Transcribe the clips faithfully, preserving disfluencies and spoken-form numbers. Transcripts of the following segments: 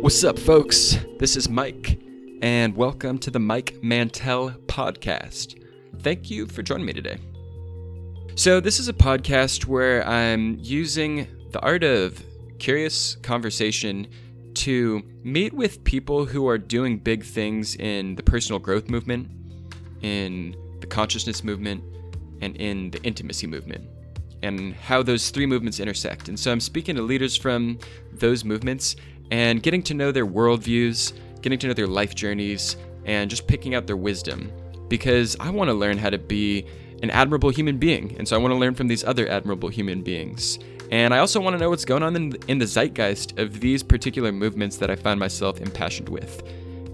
What's up, folks? This is Mike, and welcome to the Mike Mantell podcast. Thank you for joining me today. So this is a podcast where I'm using the art of curious conversation to meet with people who are doing big things in the personal growth movement, in the consciousness movement, and in the intimacy movement, and how those three movements intersect. And so I'm speaking to leaders from those movements and getting to know their worldviews, getting to know their life journeys, and just picking out their wisdom. Because I want to learn how to be an admirable human being, and so I want to learn from these other admirable human beings. And I also want to know what's going on in, in the zeitgeist of these particular movements that I find myself impassioned with.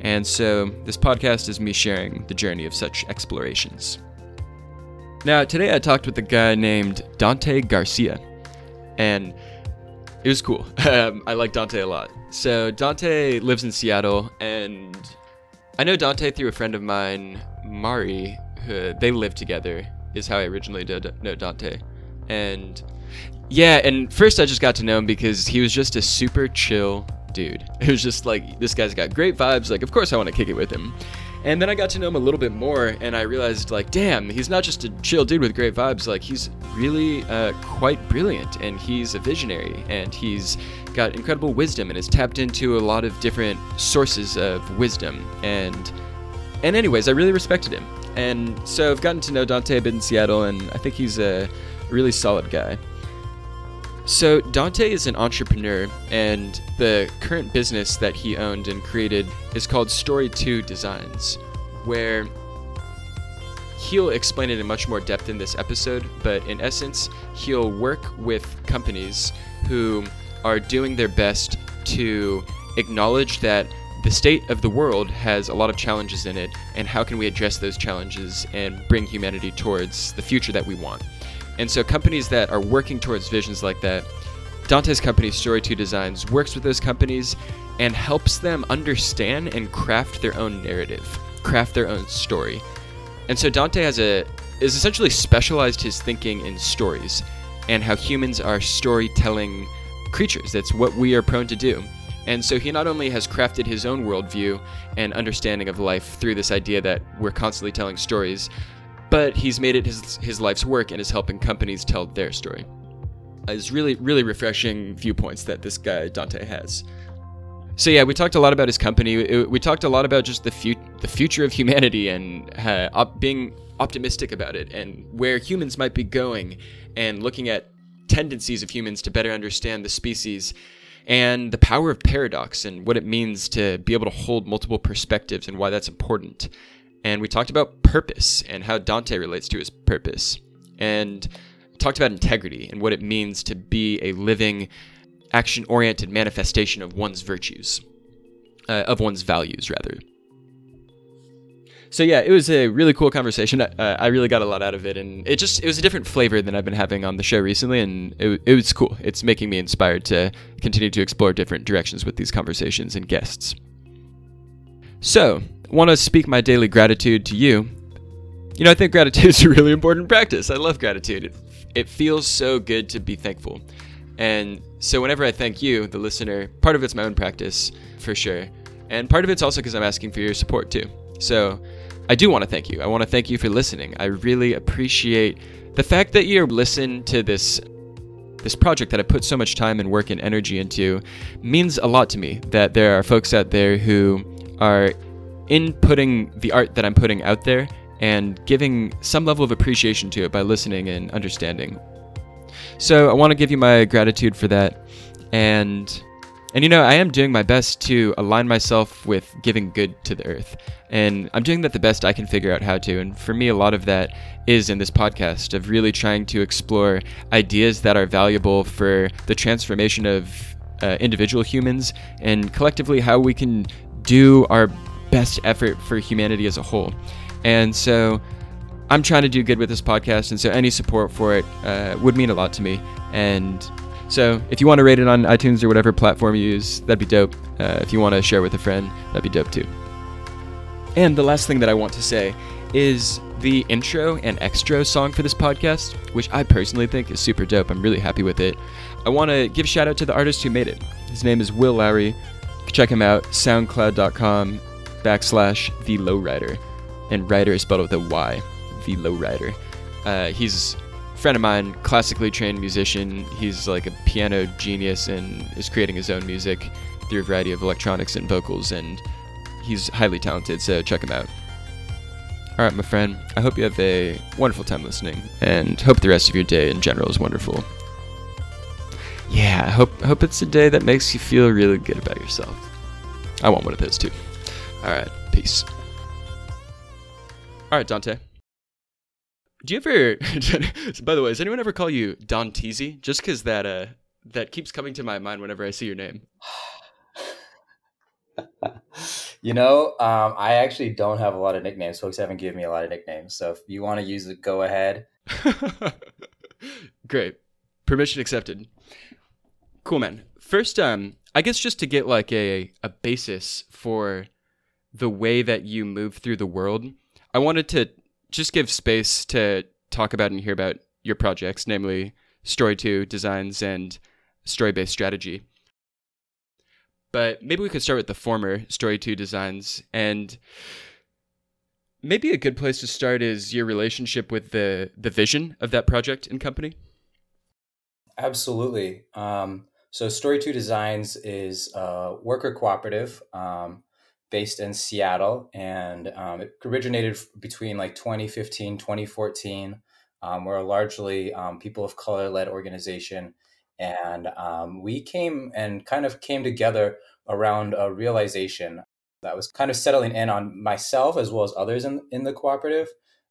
And so this podcast is me sharing the journey of such explorations. Now, today I talked with a guy named Dante Garcia, and it was cool. Um, I like Dante a lot. So Dante lives in Seattle, and I know Dante through a friend of mine, Mari. Who, they live together, is how I originally did know Dante. And yeah, and first I just got to know him because he was just a super chill dude. It was just like, this guy's got great vibes. Like, of course I want to kick it with him. And then I got to know him a little bit more, and I realized, like, damn, he's not just a chill dude with great vibes. Like, he's really uh, quite brilliant, and he's a visionary, and he's got incredible wisdom, and has tapped into a lot of different sources of wisdom. And and anyways, I really respected him. And so I've gotten to know Dante a bit in Seattle, and I think he's a really solid guy. So Dante is an entrepreneur, and the current business that he owned and created is called Story two Designs, where he'll explain it in much more depth in this episode, but in essence, he'll work with companies who are doing their best to acknowledge that the state of the world has a lot of challenges in it, and how can we address those challenges and bring humanity towards the future that we want. And so companies that are working towards visions like that, Dante's company, Story two Designs, works with those companies and helps them understand and craft their own narrative, craft their own story. And so Dante has a is essentially specialized his thinking in stories and how humans are storytelling creatures. That's what we are prone to do. And so he not only has crafted his own worldview and understanding of life through this idea that we're constantly telling stories, but he's made it his his life's work and is helping companies tell their story. It's really, really refreshing viewpoints that this guy Dante has. So yeah, we talked a lot about his company. We talked a lot about just the, fu- the future of humanity and uh, op- being optimistic about it and where humans might be going and looking at tendencies of humans to better understand the species and the power of paradox and what it means to be able to hold multiple perspectives and why that's important. And we talked about purpose and how Dante relates to his purpose, and talked about integrity and what it means to be a living, action-oriented manifestation of one's virtues, uh, of one's values, rather. So yeah, it was a really cool conversation. Uh, I really got a lot out of it, and it just it was a different flavor than I've been having on the show recently, and it, it was cool. It's making me inspired to continue to explore different directions with these conversations and guests. So, want to speak my daily gratitude to you. You know, I think gratitude is a really important practice. I love gratitude. It, it feels so good to be thankful. And so whenever I thank you, the listener, part of it's my own practice, for sure. And part of it's also because I'm asking for your support, too. So I do want to thank you. I want to thank you for listening. I really appreciate the fact that you listen to this This project that I put so much time and work and energy into. Means a lot to me that there are folks out there who are inputting the art that I'm putting out there and giving some level of appreciation to it by listening and understanding. So I want to give you my gratitude for that. And, and you know, I am doing my best to align myself with giving good to the earth. And I'm doing that the best I can figure out how to. And for me, a lot of that is in this podcast of really trying to explore ideas that are valuable for the transformation of uh, individual humans and collectively how we can do our best effort for humanity as a whole. And so I'm trying to do good with this podcast, and so any support for it uh, would mean a lot to me. And so if you want to rate it on iTunes or whatever platform you use, that'd be dope. Uh, if you want to share with a friend, that'd be dope too. And the last thing that I want to say is the intro and extra song for this podcast, which I personally think is super dope. I'm really happy with it. I want to give a shout out to the artist who made it. His name is Will Lowry. Check him out, soundcloud.com backslash The Lowrider. And writer is spelled with a Y, The Lowrider. Uh, he's a friend of mine, classically trained musician. He's like a piano genius and is creating his own music through a variety of electronics and vocals. And he's highly talented, so check him out. All right, my friend, I hope you have a wonderful time listening, and hope the rest of your day in general is wonderful. Yeah, I hope I hope it's a day that makes you feel really good about yourself. I want one of those too. All right, peace. All right, Dante. Do you ever? By the way, does anyone ever call you Dantezi? Just because that uh that keeps coming to my mind whenever I see your name. You know, um, I actually don't have a lot of nicknames. Folks haven't given me a lot of nicknames. So if you want to use it, go ahead. Great. Permission accepted. Cool, man. First, um, I guess just to get like a, a basis for the way that you move through the world, I wanted to just give space to talk about and hear about your projects, namely Story two Designs and Story-Based Strategy. But maybe we could start with the former, Story two Designs. And maybe a good place to start is your relationship with the the vision of that project and company. Absolutely. Um, so Story two Designs is a worker cooperative um, based in Seattle. And um, it originated between like twenty fifteen, twenty fourteen. Um, we're a largely um, people of color-led organization. And um, we came and kind of came together around a realization that was kind of settling in on myself as well as others in, in the cooperative.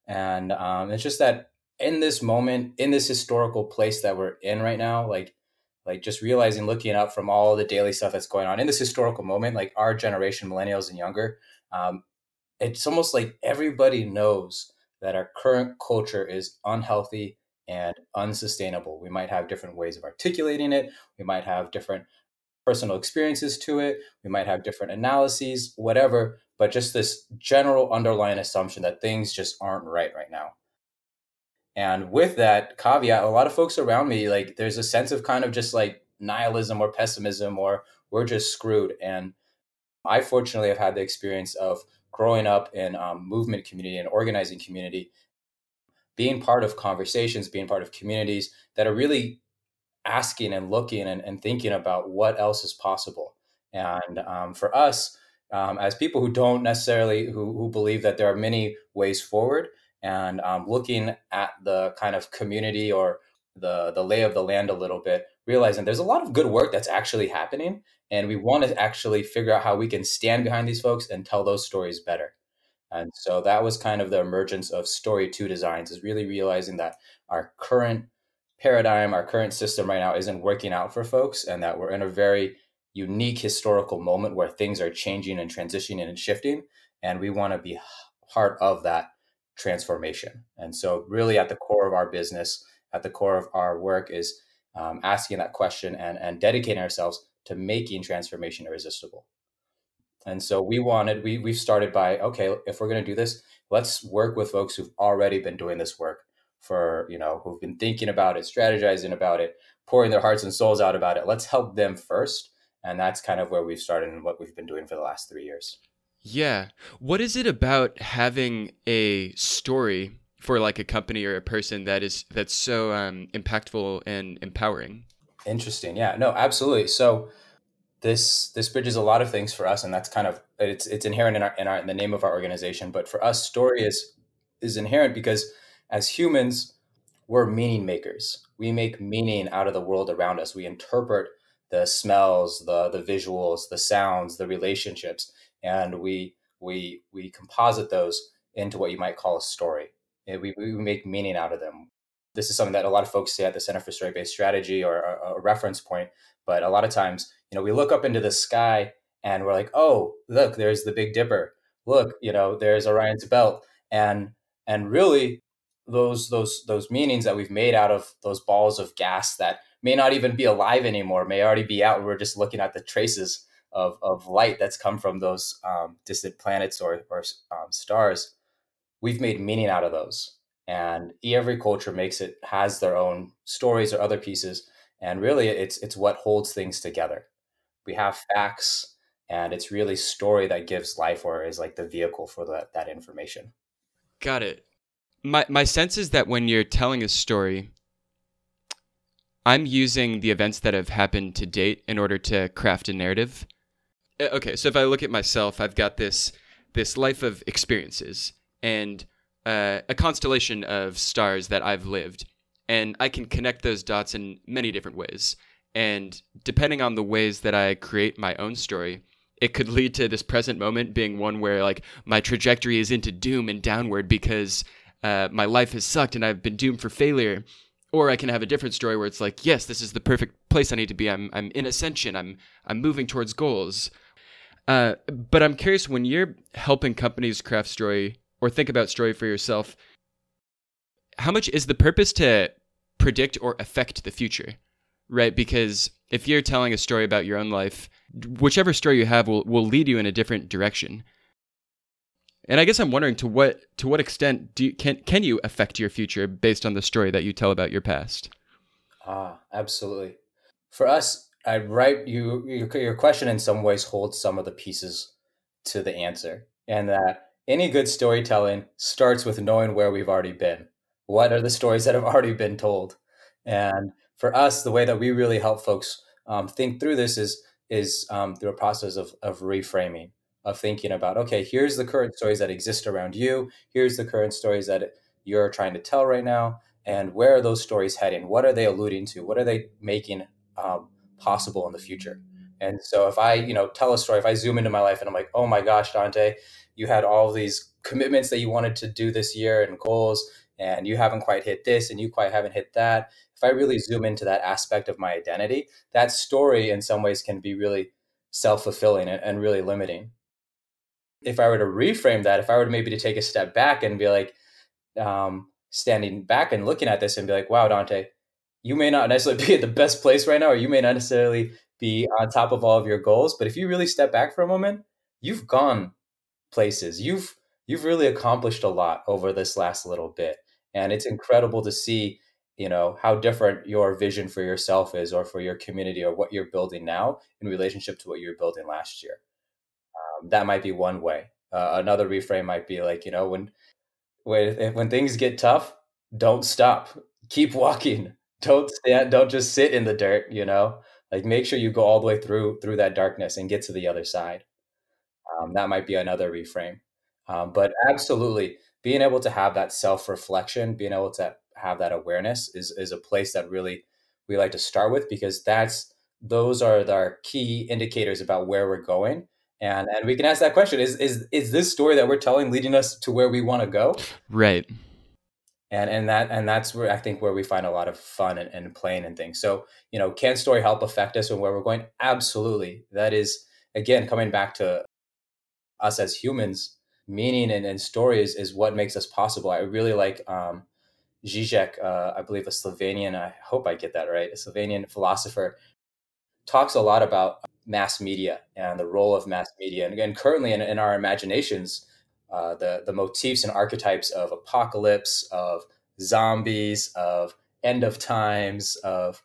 And um, it's just that in this moment, in this historical place that we're in right now, like, like just realizing, looking up from all the daily stuff that's going on in this historical moment, like our generation, millennials and younger, um, it's almost like everybody knows that our current culture is unhealthy and unsustainable. We might have different ways of articulating it. We might have different personal experiences to it. We might have different analyses, whatever, but just this general underlying assumption that things just aren't right right now. And with that caveat, a lot of folks around me, like there's a sense of kind of just like nihilism or pessimism, or we're just screwed. And I fortunately have had the experience of growing up in um, movement community and organizing community, being part of conversations, being part of communities that are really asking and looking and, and thinking about what else is possible. And um, for us, um, as people who don't necessarily, who, who believe that there are many ways forward, and um, looking at the kind of community or the, the lay of the land a little bit, realizing there's a lot of good work that's actually happening. And we want to actually figure out how we can stand behind these folks and tell those stories better. And so that was kind of the emergence of Story two Designs, is really realizing that our current paradigm, our current system right now isn't working out for folks, and that we're in a very unique historical moment where things are changing and transitioning and shifting. And we want to be part of that transformation. And so really at the core of our business, at the core of our work is um, asking that question and, and dedicating ourselves to making transformation irresistible. And so we wanted, we we've started by, okay, if we're going to do this, let's work with folks who've already been doing this work for, you know, who've been thinking about it, strategizing about it, pouring their hearts and souls out about it. Let's help them first. And that's kind of where we've started and what we've been doing for the last three years. Yeah. What is it about having a story for like a company or a person that is, that's so um, impactful and empowering? Interesting. Yeah, no, absolutely. So This this bridges a lot of things for us, and that's kind of it's it's inherent in our in our in the name of our organization. But for us, story is is inherent because as humans, we're meaning makers. We make meaning out of the world around us. We interpret the smells, the the visuals, the sounds, the relationships, and we we we composite those into what you might call a story. We we make meaning out of them. This is something that a lot of folks say at the Center for Story-Based Strategy, or a, a reference point, but a lot of times, you know, we look up into the sky and we're like, oh, look, there's the Big Dipper. Look, you know, there's Orion's Belt. And and really, those those those meanings that we've made out of those balls of gas that may not even be alive anymore, may already be out. We're just looking at the traces of, of light that's come from those um, distant planets or, or um, stars. We've made meaning out of those. And every culture makes it, has their own stories or other pieces. And really, it's it's what holds things together. We have facts And it's really story that gives life, or is like the vehicle for the, that information. Got it. My my sense is that when you're telling a story, I'm using the events that have happened to date in order to craft a narrative. Okay, so if I look at myself, I've got this this life of experiences and uh, a constellation of stars that I've lived. And I can connect those dots in many different ways. And depending on the ways that I create my own story, it could lead to this present moment being one where like my trajectory is into doom and downward because uh, my life has sucked and I've been doomed for failure. Or I can have a different story where it's like, yes, this is the perfect place I need to be. I'm I'm in ascension. I'm I'm moving towards goals. Uh, but I'm curious, when you're helping companies craft story or think about story for yourself, how much is the purpose to predict or affect the future, right? Because if you're telling a story about your own life, whichever story you have will, will lead you in a different direction. And I guess I'm wondering to what to what extent do you, can can you affect your future based on the story that you tell about your past? Ah, absolutely. For us, I right you your question in some ways holds some of the pieces to the answer, and that any good storytelling starts with knowing where we've already been. What are the stories that have already been told? And for us, the way that we really help folks um, think through this is is um, through a process of of reframing, of thinking about, okay, here's the current stories that exist around you. Here's the current stories that you're trying to tell right now. And where are those stories heading? What are they alluding to? What are they making um, possible in the future? And so if I, you know, tell a story, if I zoom into my life and I'm like, oh my gosh, Dante, you had all these commitments that you wanted to do this year and goals, and you haven't quite hit this and you quite haven't hit that. If I really zoom into that aspect of my identity, that story in some ways can be really self-fulfilling and, and really limiting. If I were to reframe that, if I were to maybe to take a step back and be like, um, standing back and looking at this and be like, wow, Dante, you may not necessarily be at the best place right now, or you may not necessarily be on top of all of your goals. But if you really step back for a moment, you've gone places. You've, you've really accomplished a lot over this last little bit. And it's incredible to see, you know, how different your vision for yourself is, or for your community, or what you're building now in relationship to what you were building last year. Um, that might be one way. Uh, another reframe might be like, you know, when, when, when things get tough, don't stop, keep walking, don't stand, don't just sit in the dirt, you know, like make sure you go all the way through, through that darkness and get to the other side. Um, that might be another reframe. Um, but absolutely being able to have that self-reflection, being able to have that awareness is, is a place that really we like to start with, because that's, those are our key indicators about where we're going. And and we can ask that question, is is is this story that we're telling leading us to where we want to go? Right. And and that and that's where I think where we find a lot of fun and, and playing and things. So, you know, can story help affect us and where we're going? Absolutely. That is, again, coming back to us as humans, meaning and, and stories is what makes us possible. I really like um, Žižek, uh, I believe a Slovenian, I hope I get that right, a Slovenian philosopher, talks a lot about mass media and the role of mass media. And, and currently in, in our imaginations, uh, the, the motifs and archetypes of apocalypse, of zombies, of end of times, of,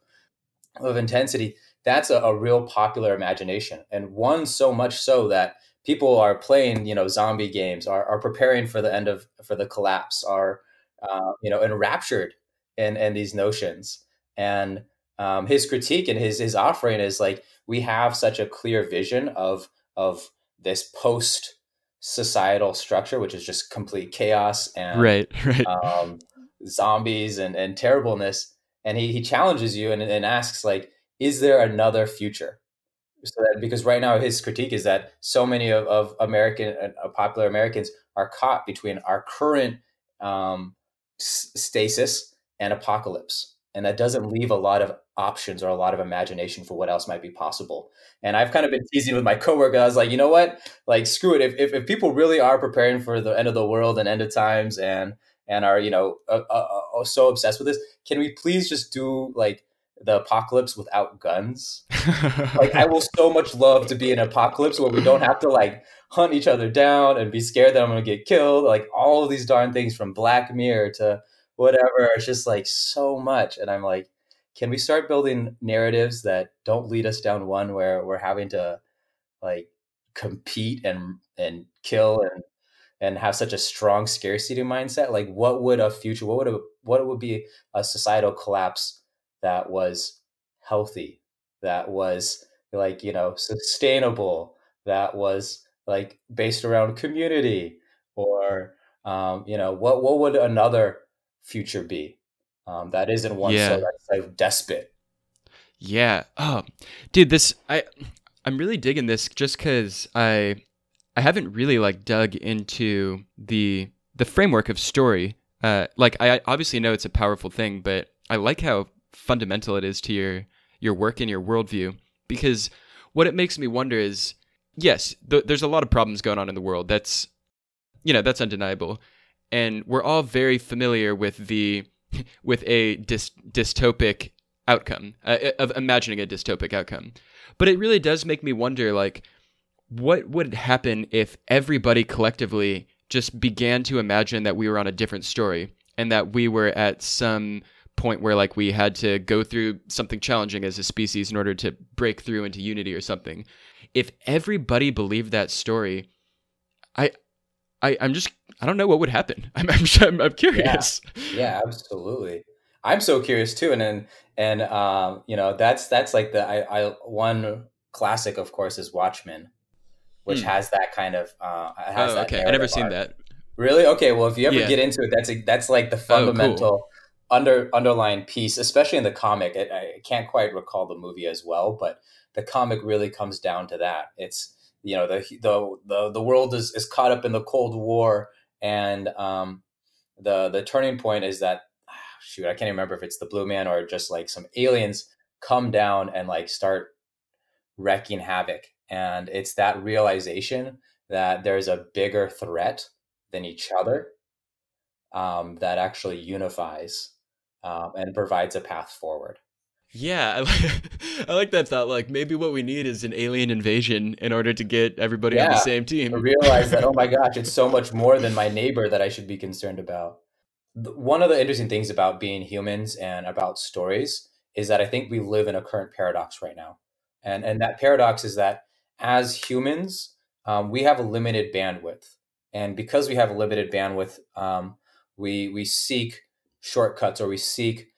of intensity, that's a, a real popular imagination. And one so much so that people are playing, you know, zombie games, are, are preparing for the end of, for the collapse, are, uh, you know, enraptured in, in these notions. And Um, his critique and his his offering is like, we have such a clear vision of of this post societal structure, which is just complete chaos and right, right. Um, zombies and, and terribleness. And he, he challenges you and, and asks, like, is there another future? So that, because right now his critique is that so many of, of American uh, popular Americans are caught between our current um, stasis and apocalypse. And that doesn't leave a lot of options or a lot of imagination for what else might be possible. And I've kind of been teasing with my coworker. I was like, you know what? Like, screw it. If if, if people really are preparing for the end of the world and end of times and and are, you know, uh, uh, uh, so obsessed with this, can we please just do like the apocalypse without guns? Like, I will so much love to be in an apocalypse where we don't have to like hunt each other down and be scared that I'm going to get killed. Like all of these darn things from Black Mirror to whatever, it's just like so much. And I'm like, can we start building narratives that don't lead us down one where we're having to like compete and and kill and and have such a strong scarcity mindset, like what would a future, what would a, what would be a societal collapse that was healthy, that was like, you know, sustainable, that was like based around community, or, um, you know, what, what would another future be? Um, that isn't one yeah. so that's like despot. Yeah. Oh, dude, this, I, I'm really digging this just cause I, I haven't really like dug into the, the framework of story. Uh, like I obviously know it's a powerful thing, but I like how fundamental it is to your, your work and your worldview, because what it makes me wonder is, yes, th- there's a lot of problems going on in the world. That's, you know, that's undeniable. And we're all very familiar with the, with a dy- dystopic outcome, uh, of imagining a dystopic outcome. But it really does make me wonder, like, what would happen if everybody collectively just began to imagine that we were on a different story and that we were at some point where like we had to go through something challenging as a species in order to break through into unity or something? If everybody believed that story, I, I, I'm just, I don't know what would happen. I'm, I'm, I'm curious. Yeah. yeah, absolutely. I'm so curious too. And then, and, um, you know, that's, that's like the, I, I, one classic of course is Watchmen, which has that kind of uh has oh, that okay. I never seen art. that. Really? Okay, well if you ever yeah. get into it, that's a, that's like the fundamental oh, cool. under underlying piece, especially in the comic. It, I can't quite recall the movie as well, but the comic really comes down to that. It's, you know, the the the, the world is, is caught up in the Cold War, and um the the turning point is that oh, shoot, I can't remember if it's the Blue Man or just like some aliens come down and like start wrecking havoc. And it's that realization that there's a bigger threat than each other um, that actually unifies um, and provides a path forward. Yeah, I like, I like that thought. Like maybe what we need is an alien invasion in order to get everybody yeah, on the same team. I realize that, oh my gosh, it's so much more than my neighbor that I should be concerned about. One of the interesting things about being humans and about stories is that I think we live in a current paradox right now. And and that paradox is that as humans, um, we have a limited bandwidth, and because we have a limited bandwidth, um, we we seek shortcuts, or we seek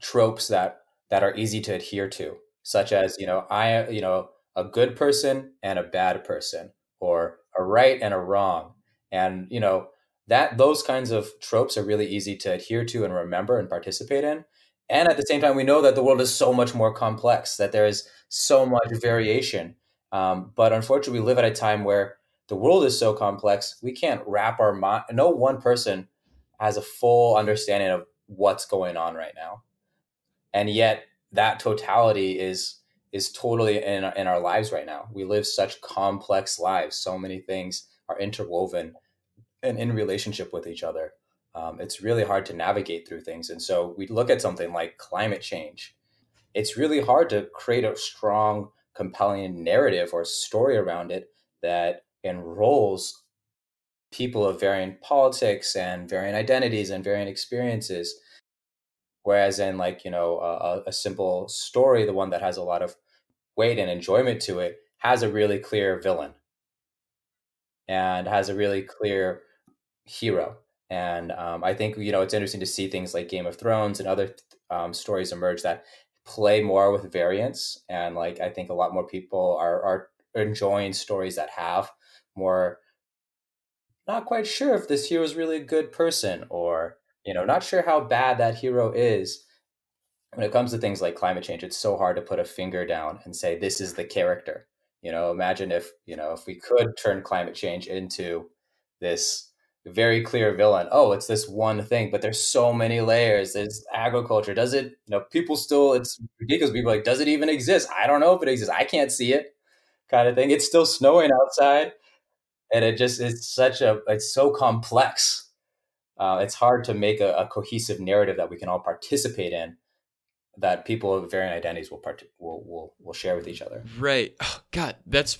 tropes that that are easy to adhere to, such as you know I you know a good person and a bad person, or a right and a wrong, and you know that those kinds of tropes are really easy to adhere to and remember and participate in. And at the same time, we know that the world is so much more complex, that there is so much variation. Um, but unfortunately, we live at a time where the world is so complex, we can't wrap our mind. No one person has a full understanding of what's going on right now. And yet that totality is is totally in, in our lives right now. We live such complex lives. So many things are interwoven and in relationship with each other. Um, it's really hard to navigate through things. And so we look at something like climate change. It's really hard to create a strong, compelling narrative or story around it that enrolls people of varying politics and varying identities and varying experiences. Whereas in like, you know, a, a simple story, the one that has a lot of weight and enjoyment to it, has a really clear villain and has a really clear hero. And um, I think, you know, it's interesting to see things like Game of Thrones and other um, stories emerge that play more with variance. And like, I think a lot more people are, are enjoying stories that have more, not quite sure if this hero is really a good person, or, you know, not sure how bad that hero is. When it comes to things like climate change, it's so hard to put a finger down and say, this is the character. You know, imagine if, you know, if we could turn climate change into this very clear villain. Oh, it's this one thing, but there's so many layers. There's agriculture. Does it, you know, people still, it's ridiculous. People are like, does it even exist? I don't know if it exists. I can't see it, kind of thing. It's still snowing outside. And it just, it's such a, it's so complex. Uh, it's hard to make a, a cohesive narrative that we can all participate in, that people of varying identities will part will, will, will share with each other. Right. Oh, God, that's,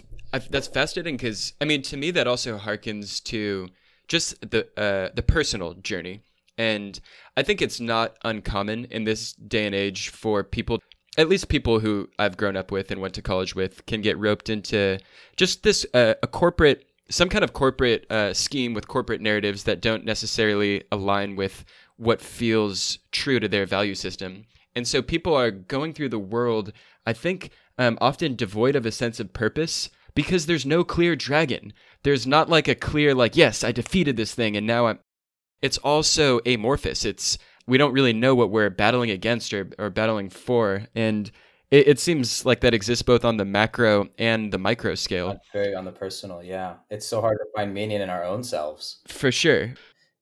that's fascinating. Cause I mean, to me, that also harkens to just the uh, the personal journey. And I think it's not uncommon in this day and age for people at least people who I've grown up with and went to college with can get roped into just this, uh, a corporate, some kind of corporate uh, scheme with corporate narratives that don't necessarily align with what feels true to their value system. And so people are going through the world, I think, um, often devoid of a sense of purpose, because there's no clear dragon. There's not like a clear, like, yes, I defeated this thing and now I'm... It's also amorphous. It's, we don't really know what we're battling against or, or battling for. And it, it seems like that exists both on the macro and the micro scale. Very on the personal, yeah. It's so hard to find meaning in our own selves. For sure.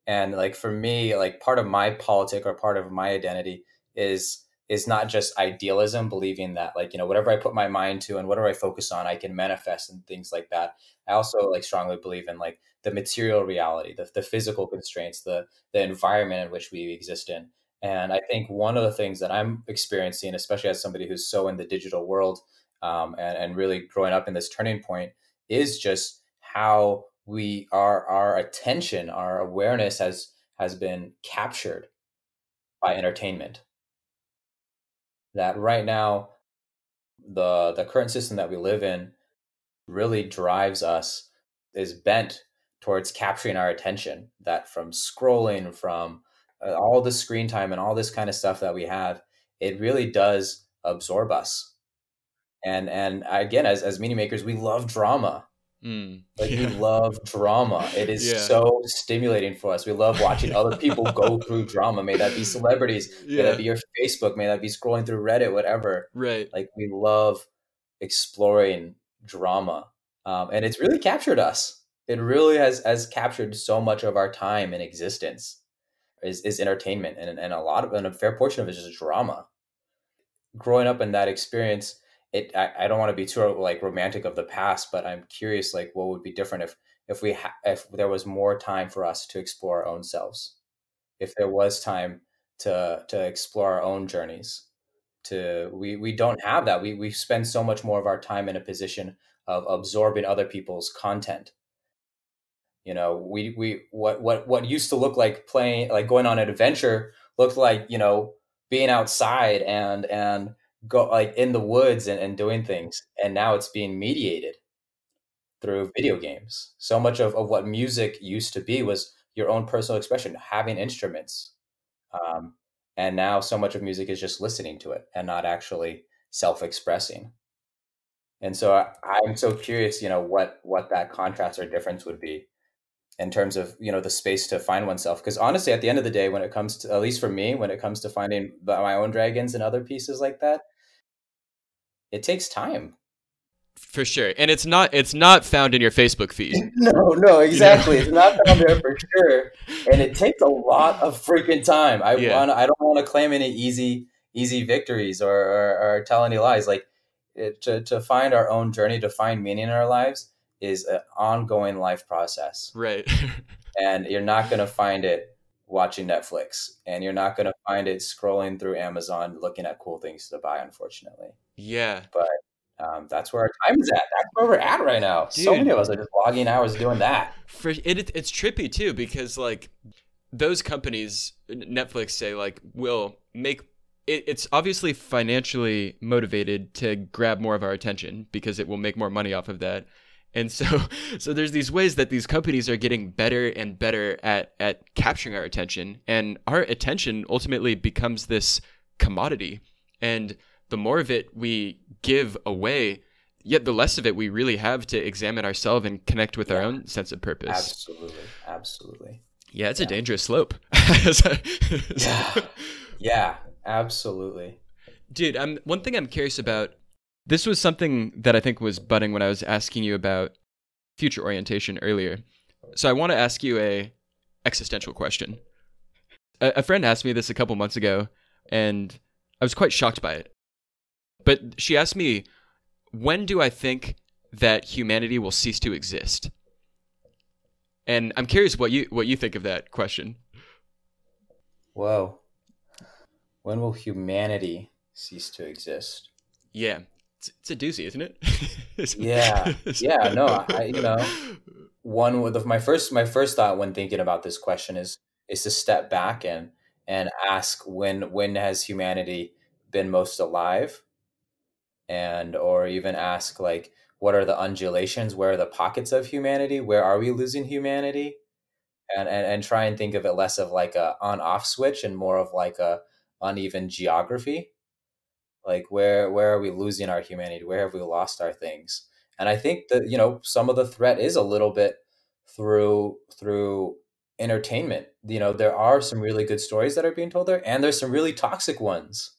And like for me, like part of my politic or part of my identity is... is not just idealism, believing that like, you know, whatever I put my mind to and whatever I focus on, I can manifest and things like that. I also like strongly believe in like the material reality, the, the physical constraints, the, the environment in which we exist in. And I think one of the things that I'm experiencing, especially as somebody who's so in the digital world um, and, and really growing up in this turning point, is just how we are, our attention, our awareness has, has been captured by entertainment. That right now, the the current system that we live in really drives us, is bent towards capturing our attention, that from scrolling, from all the screen time and all this kind of stuff that we have, it really does absorb us. And and again, as, as meaning makers, we love drama. Mm, like yeah. We love drama. It is yeah. so stimulating for us. We love watching other people go through drama. May that be celebrities, yeah. may that be your Facebook, may that be scrolling through Reddit, whatever. Right. Like we love exploring drama, um, and it's really captured us. It really has has captured so much of our time and existence. Is is entertainment, and and a lot of and a fair portion of it is just drama. Growing up in that experience. It, I, I don't want to be too like romantic of the past, but I'm curious, like what would be different if if we ha- if there was more time for us to explore our own selves, if there was time to to explore our own journeys. To we we don't have that. We we spend so much more of our time in a position of absorbing other people's content. You know, we we what what what used to look like playing, like going on an adventure, looked like, you know, being outside and and. go like in the woods and, and doing things. And now it's being mediated through video games. So much of, of what music used to be was your own personal expression, having instruments. Um, and now so much of music is just listening to it and not actually self-expressing. And so I, I'm so curious, you know, what, what that contrast or difference would be in terms of, you know, the space to find oneself. Because honestly, at the end of the day, when it comes to, at least for me, when it comes to finding my own dragons and other pieces like that, it takes time. For sure. And it's not it's not found in your Facebook feed. no, no, exactly. You know? It's not found there for sure. And it takes a lot of freaking time. I yeah. want I don't want to claim any easy easy victories or, or, or tell any lies. Like it, to, to find our own journey, to find meaning in our lives is an ongoing life process. Right. And you're not going to find it watching Netflix, and you're not going to find it scrolling through Amazon looking at cool things to buy, unfortunately. Yeah. But um, that's where our time is at. That's where we're at right now. Dude. So many of us are just logging hours doing that. For it, it's trippy too, because like those companies, Netflix say like, will make it, it's obviously financially motivated to grab more of our attention because it will make more money off of that. And so, so there's these ways that these companies are getting better and better at, at capturing our attention, and our attention ultimately becomes this commodity. And the more of it we give away, yet the less of it we really have to examine ourselves and connect with yeah. our own sense of purpose. Absolutely. Absolutely. Yeah. It's yeah. a dangerous slope. yeah. yeah, absolutely. Dude, I'm, one thing I'm curious about, this was something that I think was budding when I was asking you about future orientation earlier. So I want to ask you a existential question. A, a friend asked me this a couple months ago, and I was quite shocked by it. But she asked me, when do I think that humanity will cease to exist? And I'm curious what you what you think of that question. Whoa. When will humanity cease to exist? Yeah. It's a doozy, isn't it? yeah, yeah. No, I, you know, one with my first my first thought when thinking about this question is is to step back and and ask when when has humanity been most alive, and or even ask like, what are the undulations? Where are the pockets of humanity? Where are we losing humanity? And and, and try and think of it less of like a on-off switch and more of like a uneven geography. Like where where are we losing our humanity? Where have we lost our things? And I think that, you know, some of the threat is a little bit through through entertainment. You know, there are some really good stories that are being told there, and there's some really toxic ones.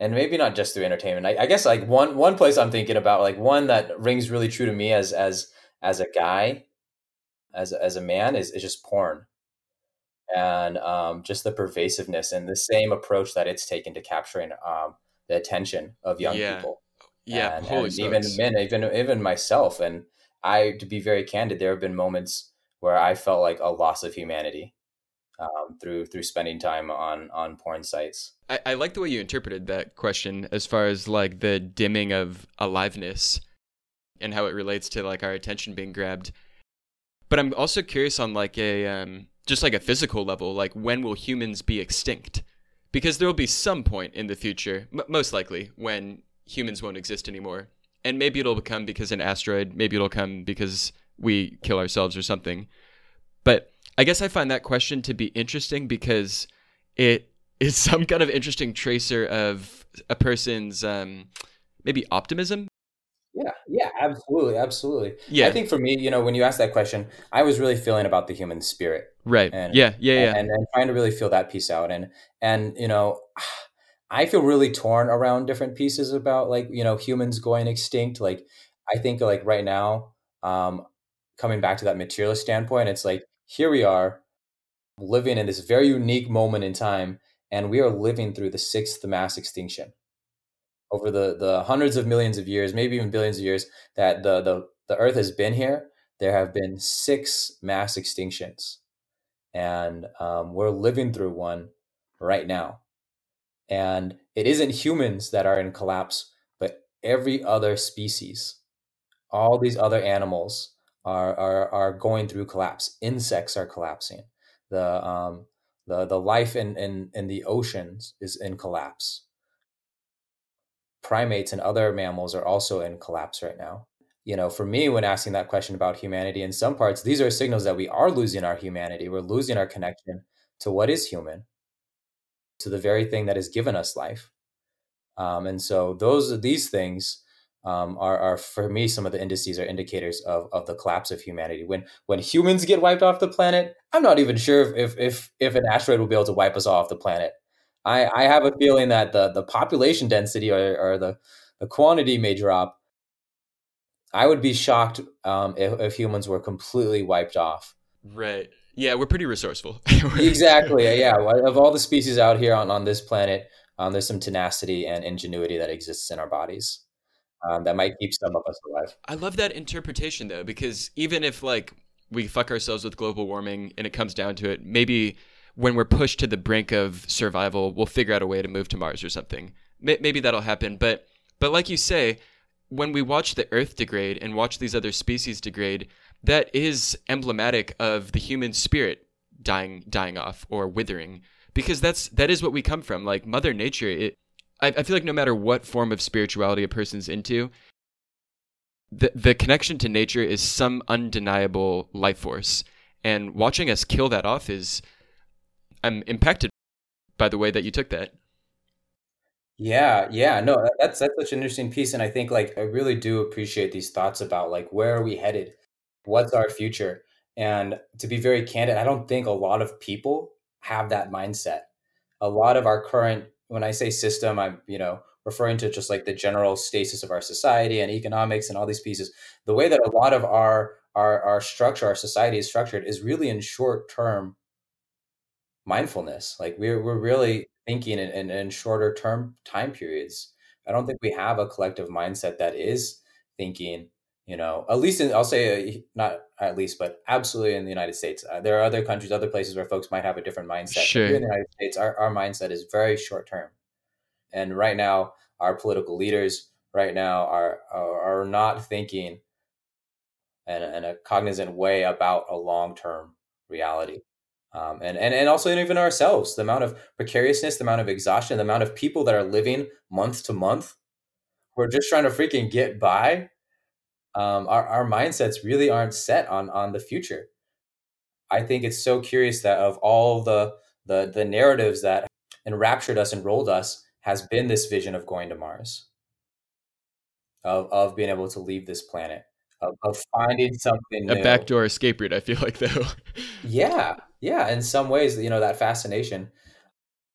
And maybe not just through entertainment. I, I guess like one one place I'm thinking about, like one that rings really true to me as as as a guy, as as a man, is, is just porn, and um, just the pervasiveness and the same approach that it's taken to capturing um, the attention of young yeah. people. Yeah, and, and even men, even even myself. And I, to be very candid, there have been moments where I felt like a loss of humanity um, through through spending time on on porn sites. I, I like the way you interpreted that question as far as like the dimming of aliveness and how it relates to like our attention being grabbed. But I'm also curious on like a um, just like a physical level, like when will humans be extinct? Because there will be some point in the future, m- most likely, when humans won't exist anymore. And maybe it'll come because an asteroid, maybe it'll come because we kill ourselves or something. But I guess I find that question to be interesting because it is some kind of interesting tracer of a person's um, maybe optimism. Yeah, yeah, absolutely, absolutely. Yeah. I think for me, you know, when you asked that question, I was really feeling about the human spirit. Right, and, yeah, yeah, and, yeah. And, and trying to really feel that piece out. And, and you know, I feel really torn around different pieces about like, you know, humans going extinct. Like, I think like right now, um, coming back to that materialist standpoint, it's like, here we are living in this very unique moment in time, and we are living through the sixth mass extinction. Over the, the hundreds of millions of years, maybe even billions of years that the, the, the Earth has been here, there have been six mass extinctions. And um, we're living through one right now. And it isn't humans that are in collapse, but every other species. All these other animals are are, are going through collapse. Insects are collapsing. The um, the, the life in, in, in the oceans is in collapse. Primates and other mammals are also in collapse right now. You know, for me, when asking that question about humanity, in some parts, these are signals that we are losing our humanity. We're losing our connection to what is human, to the very thing that has given us life. Um, and so those these things um, are, are, for me, some of the indices or indicators of, of the collapse of humanity. When when humans get wiped off the planet, I'm not even sure if if if an asteroid will be able to wipe us all off the planet. I, I have a feeling that the, the population density or, or the, the quantity may drop. I would be shocked um, if, if humans were completely wiped off. Right. Yeah, we're pretty resourceful. Exactly. Yeah. Of all the species out here on, on this planet, um, there's some tenacity and ingenuity that exists in our bodies um, that might keep some of us alive. I love that interpretation, though, because even if like we fuck ourselves with global warming and it comes down to it, maybe when we're pushed to the brink of survival, we'll figure out a way to move to Mars or something. Maybe that'll happen. But but like you say, when we watch the Earth degrade and watch these other species degrade, that is emblematic of the human spirit dying dying off or withering, because that's that is what we come from. Like Mother Nature, it, I, I feel like no matter what form of spirituality a person's into, the the connection to nature is some undeniable life force. And watching us kill that off is... I'm impacted by the way that you took that. Yeah, yeah, no, that's that's such an interesting piece, and I think like I really do appreciate these thoughts about like where are we headed, what's our future, and to be very candid, I don't think a lot of people have that mindset. A lot of our current, when I say system, I'm you know referring to just like the general stasis of our society and economics and all these pieces. The way that a lot of our our our structure, our society is structured, is really in short term mindfulness. Like we're we're really thinking in, in, in shorter term time periods. I don't think we have a collective mindset that is thinking, you know, at least in, I'll say uh, not at least, but absolutely in the United States. Uh, there are other countries, other places where folks might have a different mindset. Sure. Here in the United States, our, our mindset is very short term. And right now, our political leaders right now are are, are not thinking in, in a cognizant way about a long term reality. Um, and, and, and also even ourselves, the amount of precariousness, the amount of exhaustion, the amount of people that are living month to month, we're just trying to freaking get by. Um, our, our mindsets really aren't set on, on the future. I think it's so curious that of all the, the, the narratives that enraptured us, enrolled us, has been this vision of going to Mars, of, of being able to leave this planet, of, of finding something new. A backdoor escape route, I feel like, though. Yeah. Yeah. In some ways, you know, that fascination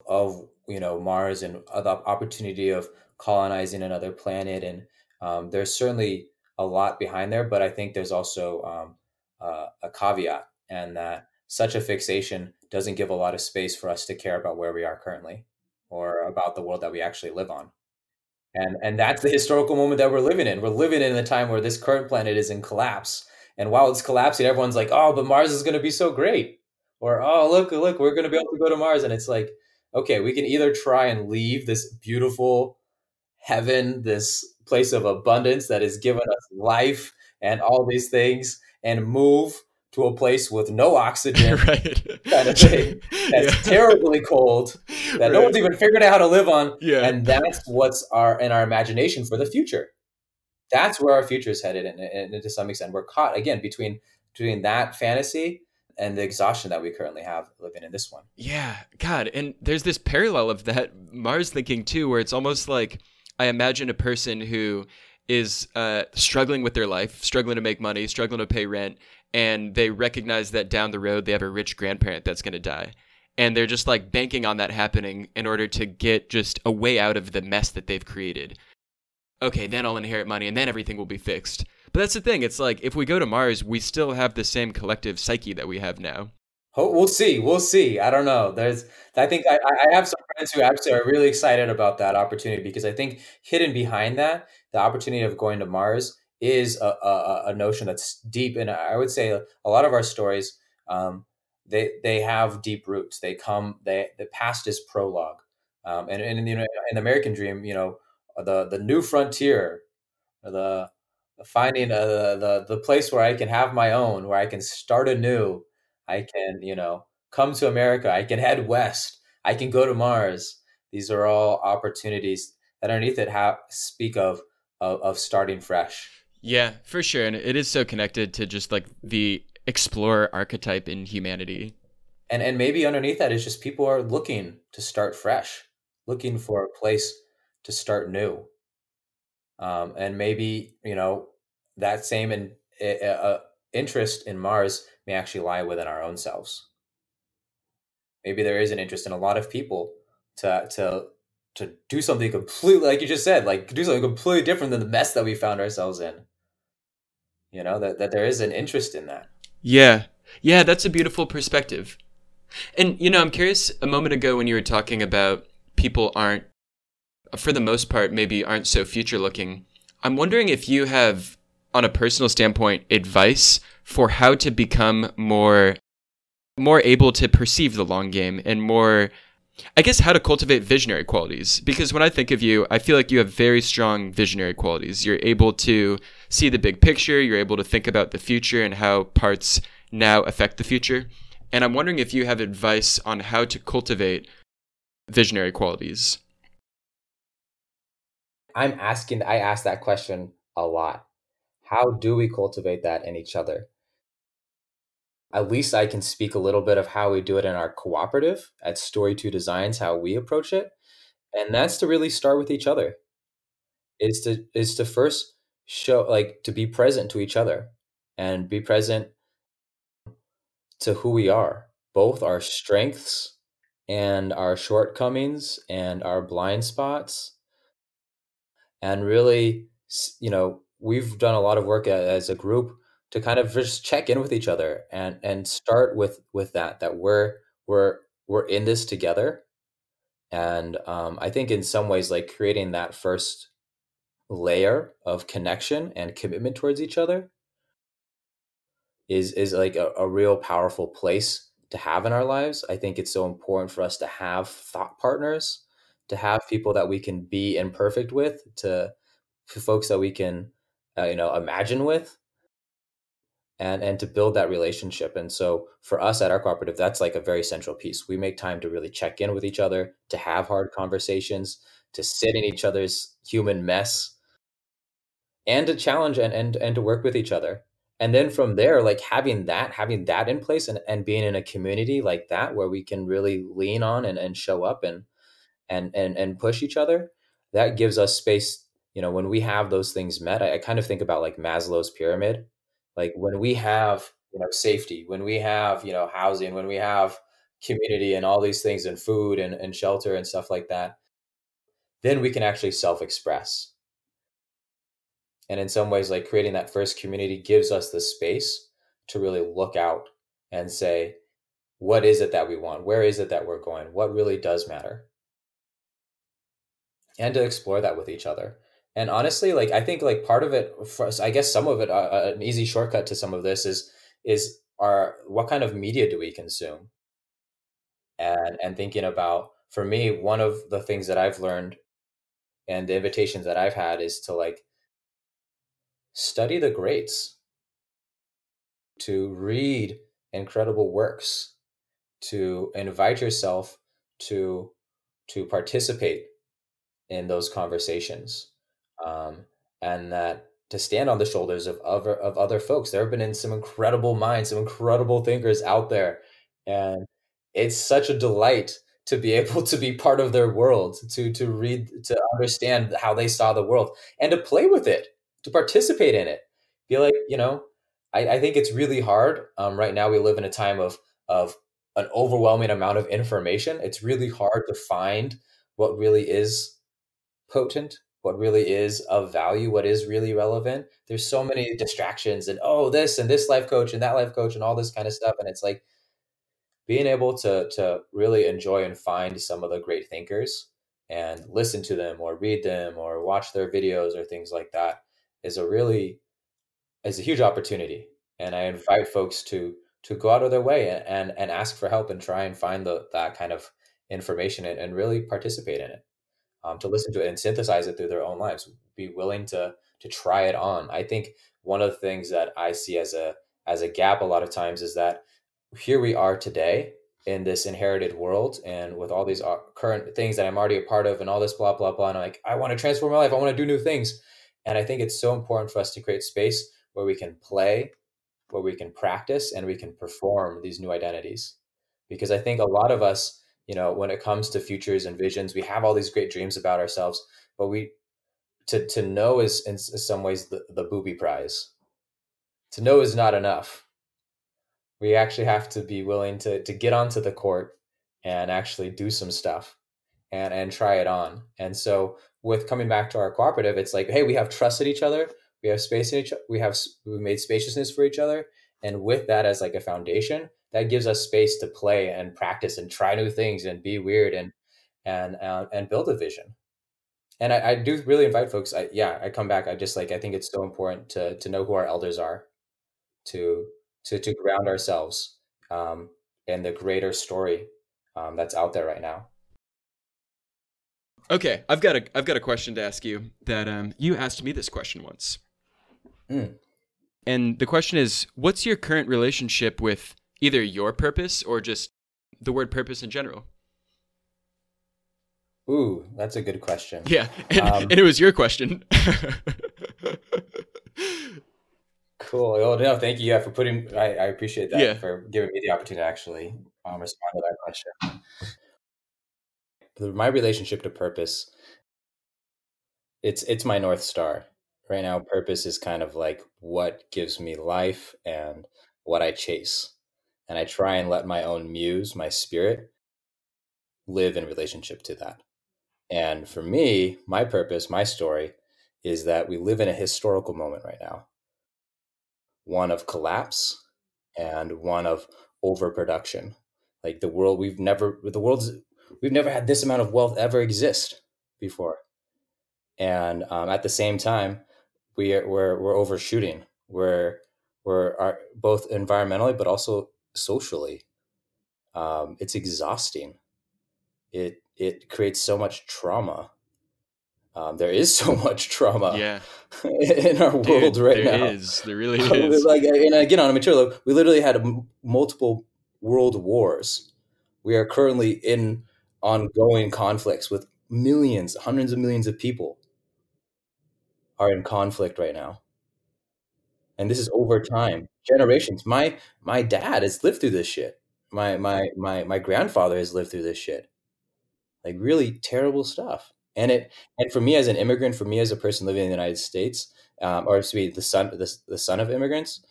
of, you know, Mars and the opportunity of colonizing another planet. And um, there's certainly a lot behind there, but I think there's also um, uh, a caveat, and that such a fixation doesn't give a lot of space for us to care about where we are currently or about the world that we actually live on. And and that's the historical moment that we're living in. We're living in a time where this current planet is in collapse. And while it's collapsing, everyone's like, oh, but Mars is going to be so great. Or, oh, look, look, we're going to be able to go to Mars. And it's like, okay, we can either try and leave this beautiful heaven, this place of abundance that has given us life and all these things, and move to a place with no oxygen, right. kind of thing, that's yeah. terribly cold, that right. no one's even figured out how to live on. Yeah. And that's what's our in our imagination for the future. That's where our future is headed. And, and to some extent, we're caught, again, between between that fantasy and the exhaustion that we currently have living in this one. Yeah, God. And there's this parallel of that Mars thinking, too, where it's almost like I imagine a person who is uh, struggling with their life, struggling to make money, struggling to pay rent, and they recognize that down the road they have a rich grandparent that's going to die. And they're just like banking on that happening in order to get just a way out of the mess that they've created. Okay, then I'll inherit money and then everything will be fixed. But that's the thing. It's like if we go to Mars, we still have the same collective psyche that we have now. Oh, we'll see. We'll see. I don't know. There's. I think I, I have some friends who actually are really excited about that opportunity, because I think hidden behind that, the opportunity of going to Mars is a, a, a notion that's deep. And I would say a lot of our stories, um, they they have deep roots. They come, they the past is prologue. Um, and, and you know, in the American dream, you know, the the new frontier, the finding a, the the place where I can have my own, where I can start anew, I can, you know, come to America, I can head west, I can go to Mars. These are all opportunities that underneath it have, speak of, of of starting fresh. Yeah, for sure. And it is so connected to just like the explorer archetype in humanity. And and maybe underneath that is just people are looking to start fresh, looking for a place to start new. Um, and maybe, you know, that same in, uh, interest in Mars may actually lie within our own selves. Maybe there is an interest in a lot of people to to to do something completely, like you just said, like do something completely different than the mess that we found ourselves in. You know, that, that there is an interest in that. Yeah. Yeah, that's a beautiful perspective. And, you know, I'm curious, a moment ago when you were talking about people aren't, for the most part, maybe aren't so future-looking. I'm wondering if you have, on a personal standpoint, advice for how to become more more able to perceive the long game and more, I guess, how to cultivate visionary qualities. Because when I think of you, I feel like you have very strong visionary qualities. You're able to see the big picture. You're able to think about the future and how parts now affect the future. And I'm wondering if you have advice on how to cultivate visionary qualities. I'm asking, I ask that question a lot. How do we cultivate that in each other? At least I can speak a little bit of how we do it in our cooperative at Story two Designs, how we approach it. And that's to really start with each other. Is to is to first show, like, to be present to each other and be present to who we are, both our strengths and our shortcomings and our blind spots. And really, you know, we've done a lot of work as a group to kind of just check in with each other and, and start with, with that, that we're, we're, we're in this together. And um, I think in some ways, like creating that first layer of connection and commitment towards each other is, is like a, a real powerful place to have in our lives. I think it's so important for us to have thought partners, to have people that we can be imperfect with, to, to folks that we can, uh, you know, imagine with. and and to build that relationship. And so for us at our cooperative, that's like a very central piece. We make time to really check in with each other, to have hard conversations, to sit in each other's human mess, and to challenge and and, and to work with each other. And then from there, like having that, having that in place and, and being in a community like that where we can really lean on and, and show up and, and, and, and push each other, that gives us space. You know, when we have those things met, I, I kind of think about like Maslow's pyramid. Like when we have, you know, safety, when we have, you know, housing, when we have community and all these things and food and, and shelter and stuff like that, then we can actually self-express. And in some ways, like creating that first community gives us the space to really look out and say, what is it that we want? Where is it that we're going? What really does matter? And to explore that with each other. And honestly, like, I think like part of it, for us, I guess some of it, uh, an easy shortcut to some of this is, is our, what kind of media do we consume? And, and thinking about, for me, one of the things that I've learned and the invitations that I've had is to like, study the greats, to read incredible works, to invite yourself to to participate in those conversations, um, and that to stand on the shoulders of other of other folks. There have been some incredible minds, some incredible thinkers out there, and it's such a delight to be able to be part of their world, to to read, to understand how they saw the world, and to play with it. To participate in it, be like, you know, I, I think it's really hard. Um, right now we live in a time of, of an overwhelming amount of information. It's really hard to find what really is potent, what really is of value, what is really relevant. There's so many distractions and, oh, this and this life coach and that life coach and all this kind of stuff. And it's like being able to, to really enjoy and find some of the great thinkers and listen to them or read them or watch their videos or things like that. is a really, is a huge opportunity. And I invite folks to, to go out of their way and, and, and ask for help and try and find the, that kind of information and, and really participate in it, um, to listen to it and synthesize it through their own lives, be willing to, to try it on. I think one of the things that I see as a, as a gap a lot of times is that here we are today in this inherited world and with all these current things that I'm already a part of and all this blah, blah, blah. And I'm like, I want to transform my life. I want to do new things. And I think it's so important for us to create space where we can play, where we can practice, and we can perform these new identities. Because I think a lot of us, you know, when it comes to futures and visions, we have all these great dreams about ourselves, but we, to, to know is in some ways the, the booby prize. To know is not enough. We actually have to be willing to, to get onto the court and actually do some stuff and, and try it on. And so with coming back to our cooperative, it's like, hey, we have trusted each other. We have space in each other. We have, we made spaciousness for each other. And with that as like a foundation, that gives us space to play and practice and try new things and be weird and, and, uh, and build a vision. And I, I do really invite folks. I, yeah, I come back. I just like, I think it's so important to, to know who our elders are, to, to, to ground ourselves um, in the greater story um, that's out there right now. Okay, I've got a I've got a question to ask you that um, you asked me this question once. Mm. And the question is, what's your current relationship with either your purpose or just the word purpose in general? Ooh, that's a good question. Yeah, and, um, and it was your question. Cool. Oh, no, thank you yeah, for putting, I, I appreciate that, yeah. For giving me the opportunity to actually um, respond to that question. My relationship to purpose, it's it's my North Star. Right now, purpose is kind of like what gives me life and what I chase. And I try and let my own muse, my spirit, live in relationship to that. And for me, my purpose, my story, is that we live in a historical moment right now. One of collapse and one of overproduction. Like the world, we've never, the world's... We've never had this amount of wealth ever exist before. And um, at the same time, we are, we're, we're overshooting. We're, we're are both environmentally, but also socially. Um, it's exhausting. It, it creates so much trauma. Um, there is so much trauma yeah. in our world Dude, right there now. There is. There really is. Like, and again, on a material level, we literally had m- multiple world wars. We are currently in ongoing conflicts with millions, hundreds of millions of people are in conflict right now. And this is over time, generations. My my dad has lived through this shit. My my my my grandfather has lived through this shit. Like really terrible stuff. And it, and for me as an immigrant, for me as a person living in the United States, um, or to be the son, the, the son of immigrants,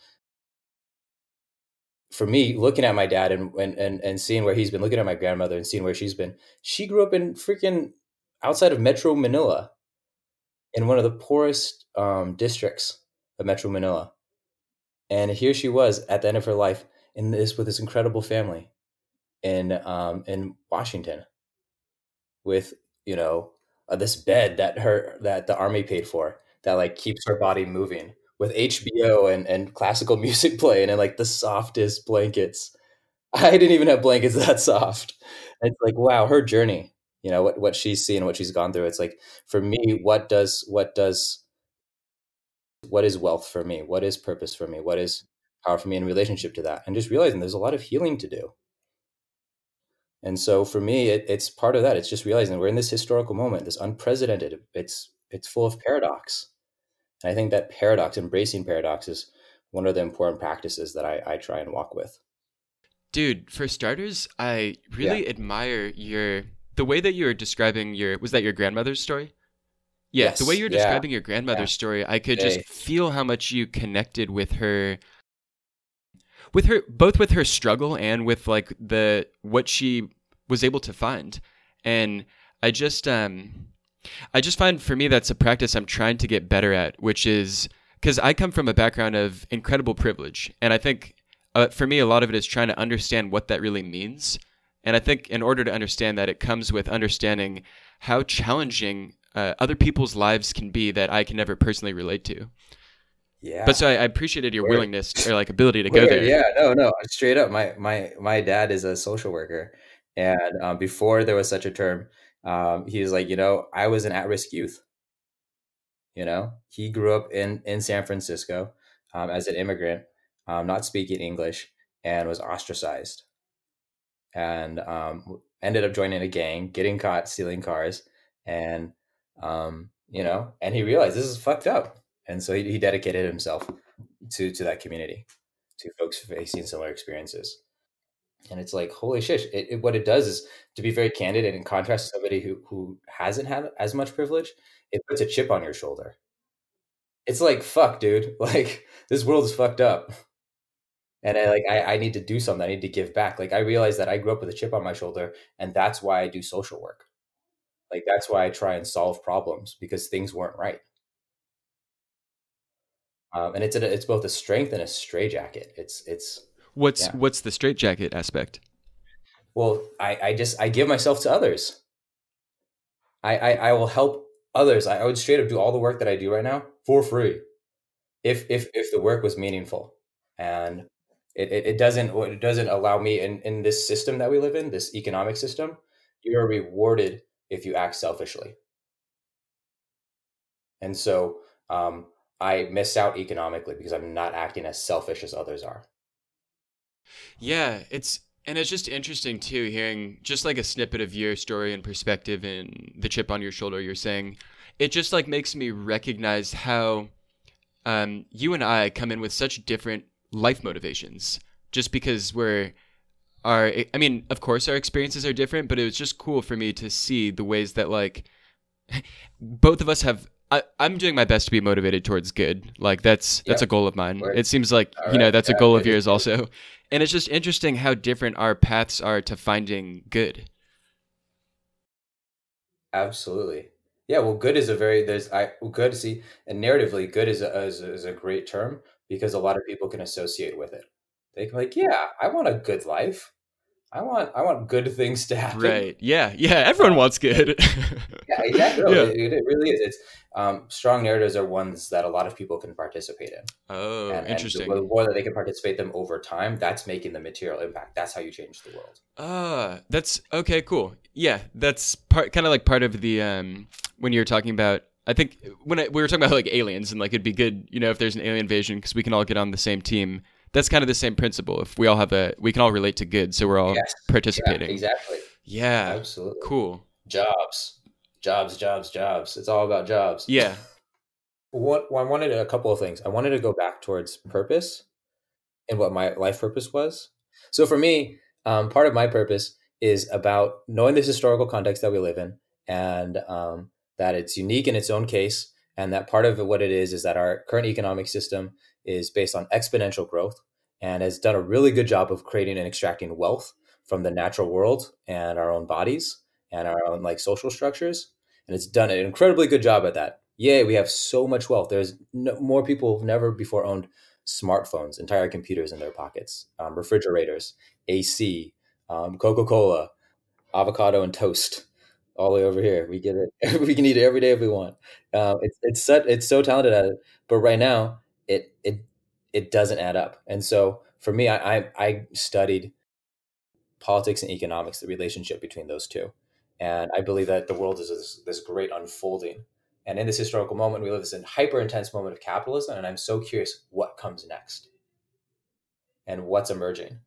for me, looking at my dad and, and and seeing where he's been, looking at my grandmother and seeing where she's been, she grew up in freaking outside of Metro Manila, in one of the poorest um, districts of Metro Manila, and here she was at the end of her life in this with this incredible family, in um, in Washington, with you know. Uh, this bed that her that the army paid for that like keeps her body moving with H B O and, and classical music playing and like the softest blankets. I didn't even have blankets that soft. And it's like, wow, her journey, you know, what, what she's seen, what she's gone through. It's like, for me, what does, what does, what is wealth for me? What is purpose for me? What is power for me in relationship to that? And just realizing there's a lot of healing to do. And so for me, it, it's part of that. It's just realizing we're in this historical moment, this unprecedented, it's it's full of paradox. And I think that paradox, embracing paradox, is one of the important practices that I, I try and walk with. Dude, for starters, I really yeah. admire your, the way that you were describing your, was that your grandmother's story? Yeah, yes. The way you were describing yeah. your grandmother's yeah. story, I could hey. just feel how much you connected with her With her, both with her struggle and with like the what she was able to find, and I just, um, I just find for me that's a practice I'm trying to get better at, which is because I come from a background of incredible privilege, and I think uh, for me a lot of it is trying to understand what that really means, and I think in order to understand that it comes with understanding how challenging uh, other people's lives can be that I can never personally relate to. Yeah. But so I, I appreciated your Weird. willingness to, or like ability to Weird. go there. Yeah, no, no, straight up. My my my dad is a social worker, and um, before there was such a term, um, he was like, you know, I was an at-risk youth. You know, he grew up in in San Francisco um, as an immigrant, um, not speaking English, and was ostracized, and um, ended up joining a gang, getting caught stealing cars, and um, you know, and he realized this is fucked up. And so he, he dedicated himself to, to that community, to folks facing similar experiences. And it's like, holy shit, it, it, what it does is, to be very candid and in contrast to somebody who, who hasn't had as much privilege, it puts a chip on your shoulder. It's like, fuck, dude, like this world is fucked up. And I like, I, I need to do something. I need to give back. Like I realized that I grew up with a chip on my shoulder, and that's why I do social work. Like, that's why I try and solve problems, because things weren't right. Um, and it's a, it's both a strength and a straitjacket. It's it's what's yeah. what's the straitjacket aspect? Well, I, I just I give myself to others. I, I, I will help others. I, I would straight up do all the work that I do right now for free, if if if the work was meaningful. And it, it, it doesn't it doesn't allow me in, in this system that we live in, this economic system. You are rewarded if you act selfishly. And so. Um, I miss out economically because I'm not acting as selfish as others are. Yeah, it's and it's just interesting too, hearing just like a snippet of your story and perspective and the chip on your shoulder you're saying. It just like makes me recognize how um, you and I come in with such different life motivations, just because we're our I mean, of course our experiences are different, but it was just cool for me to see the ways that like both of us have. I, I'm doing my best to be motivated towards good. Like that's, that's yep. a goal of mine. Right. It seems like, All you right. know, that's yeah, a goal of yours also. And it's just interesting how different our paths are to finding good. Absolutely. Yeah. Well, good is a very, there's I good see and narratively good is a, is a, is a great term because a lot of people can associate with it. They can be like, yeah, I want a good life. I want I want good things to happen. Right. Yeah. Yeah. Everyone wants good. yeah, exactly. No, yeah. It, it really is. It's um, strong narratives are ones that a lot of people can participate in. Oh, and, interesting. And the more that they can participate them over time, that's making the material impact. That's how you change the world. Ah, uh, that's okay. Cool. Yeah, that's part kind of like part of the um, when you were talking about, I think when I, we were talking about like aliens and like, it'd be good, you know, if there's an alien invasion, because we can all get on the same team. That's kind of the same principle. If we all have a, we can all relate to good. So we're all yes. participating. Yeah, exactly. Yeah. Absolutely. Cool. Jobs, jobs, jobs, jobs. It's all about jobs. Yeah. What I wanted a couple of things. I wanted to go back towards purpose and what my life purpose was. So for me, um, part of my purpose is about knowing this historical context that we live in, and um, that it's unique in its own case. And that part of what it is, is that our current economic system is based on exponential growth and has done a really good job of creating and extracting wealth from the natural world and our own bodies and our own like social structures. And it's done an incredibly good job at that. Yay, we have so much wealth. There's no, more people who've never before owned smartphones, entire computers in their pockets, um, refrigerators, A C, um, Coca-Cola, avocado and toast. All the way over here, we get it. We can eat it every day if we want. Um, it's it's such, it's so talented at it, but right now it it it doesn't add up. And so for me, I I, I studied politics and economics, the relationship between those two, and I believe that the world is this, this great unfolding. And in this historical moment, we live this in hyper intense moment of capitalism. And I'm so curious what comes next and what's emerging.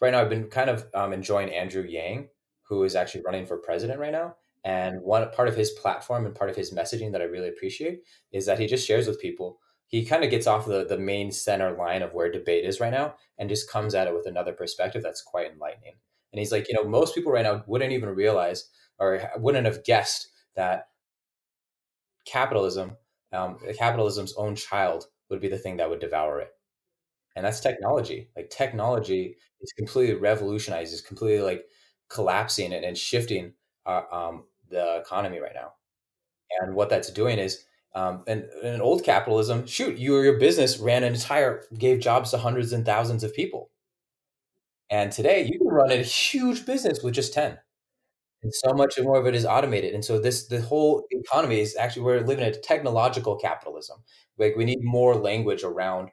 Right now, I've been kind of um, enjoying Andrew Yang, who is actually running for president right now. And one part of his platform and part of his messaging that I really appreciate is that he just shares with people. He kind of gets off the, the main center line of where debate is right now and just comes at it with another perspective that's quite enlightening. And he's like, you know, most people right now wouldn't even realize or wouldn't have guessed that capitalism, um, capitalism's own child would be the thing that would devour it. And that's technology. Like technology is completely revolutionized, is completely like collapsing and, and shifting uh, um, the economy right now. And what that's doing is, um, and in old capitalism, shoot, you or your business ran an entire, gave jobs to hundreds and thousands of people. And today you can run a huge business with just ten. And so much more of it is automated. And so this, the whole economy is actually, we're living in a technological capitalism. Like we need more language around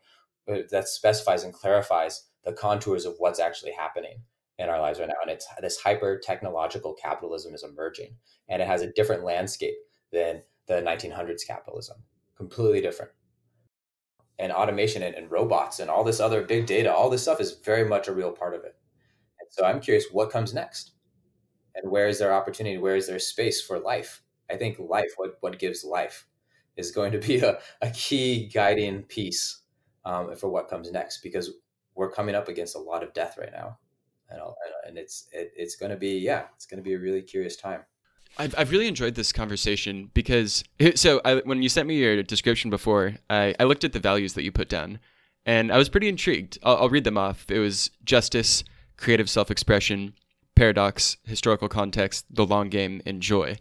uh, that specifies and clarifies the contours of what's actually happening in our lives right now. And it's this hyper technological capitalism is emerging, and it has a different landscape than the nineteen hundreds capitalism, completely different. And automation and, and robots and all this other big data, all this stuff is very much a real part of it. And so I'm curious what comes next and where is there opportunity? Where is there space for life? I think life, what, what gives life is going to be a, a key guiding piece um, for what comes next, because we're coming up against a lot of death right now. And, I'll, and it's it, it's going to be, yeah, it's going to be a really curious time. I've I've really enjoyed this conversation because, it, so I, when you sent me your description before, I, I looked at the values that you put down and I was pretty intrigued. I'll, I'll read them off. It was justice, creative self-expression, paradox, historical context, the long game, and joy.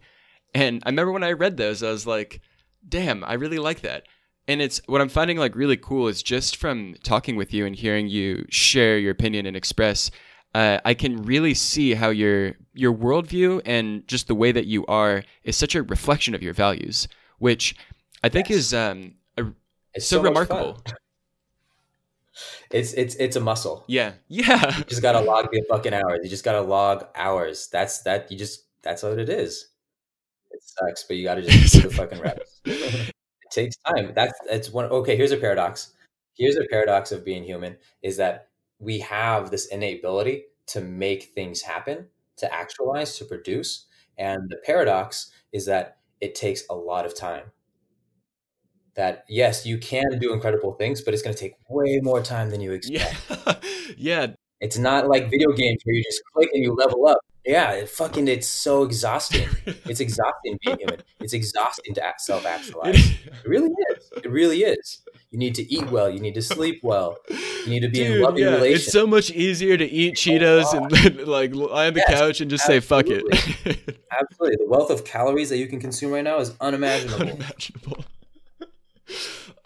And I remember when I read those, I was like, damn, I really like that. And it's what I'm finding like really cool is just from talking with you and hearing you share your opinion and express Uh, I can really see how your your worldview and just the way that you are is such a reflection of your values, which I think yes. is um, a, it's so, so remarkable. It's it's it's a muscle. Yeah, yeah. You just gotta log the fucking hours. You just gotta log hours. That's that. You just that's what it is. It sucks, but you gotta just do the fucking reps. It takes time. That's it's one. Okay, here's a paradox. Here's a paradox of being human is that we have this innate ability to make things happen, to actualize, to produce. And the paradox is that it takes a lot of time. That yes, you can do incredible things, but it's going to take way more time than you expect. Yeah. yeah. It's not like video games where you just click and you level up. Yeah. It fucking, it's so exhausting. It's exhausting being human. It's exhausting to self-actualize. It really is. It really is. You need to eat well. You need to sleep well. You need to be Dude, in loving yeah. relations. It's so much easier to eat Cheetos oh, and like lie on the yes, couch and just absolutely. say, fuck it. Absolutely. The wealth of calories that you can consume right now is unimaginable. Unimaginable.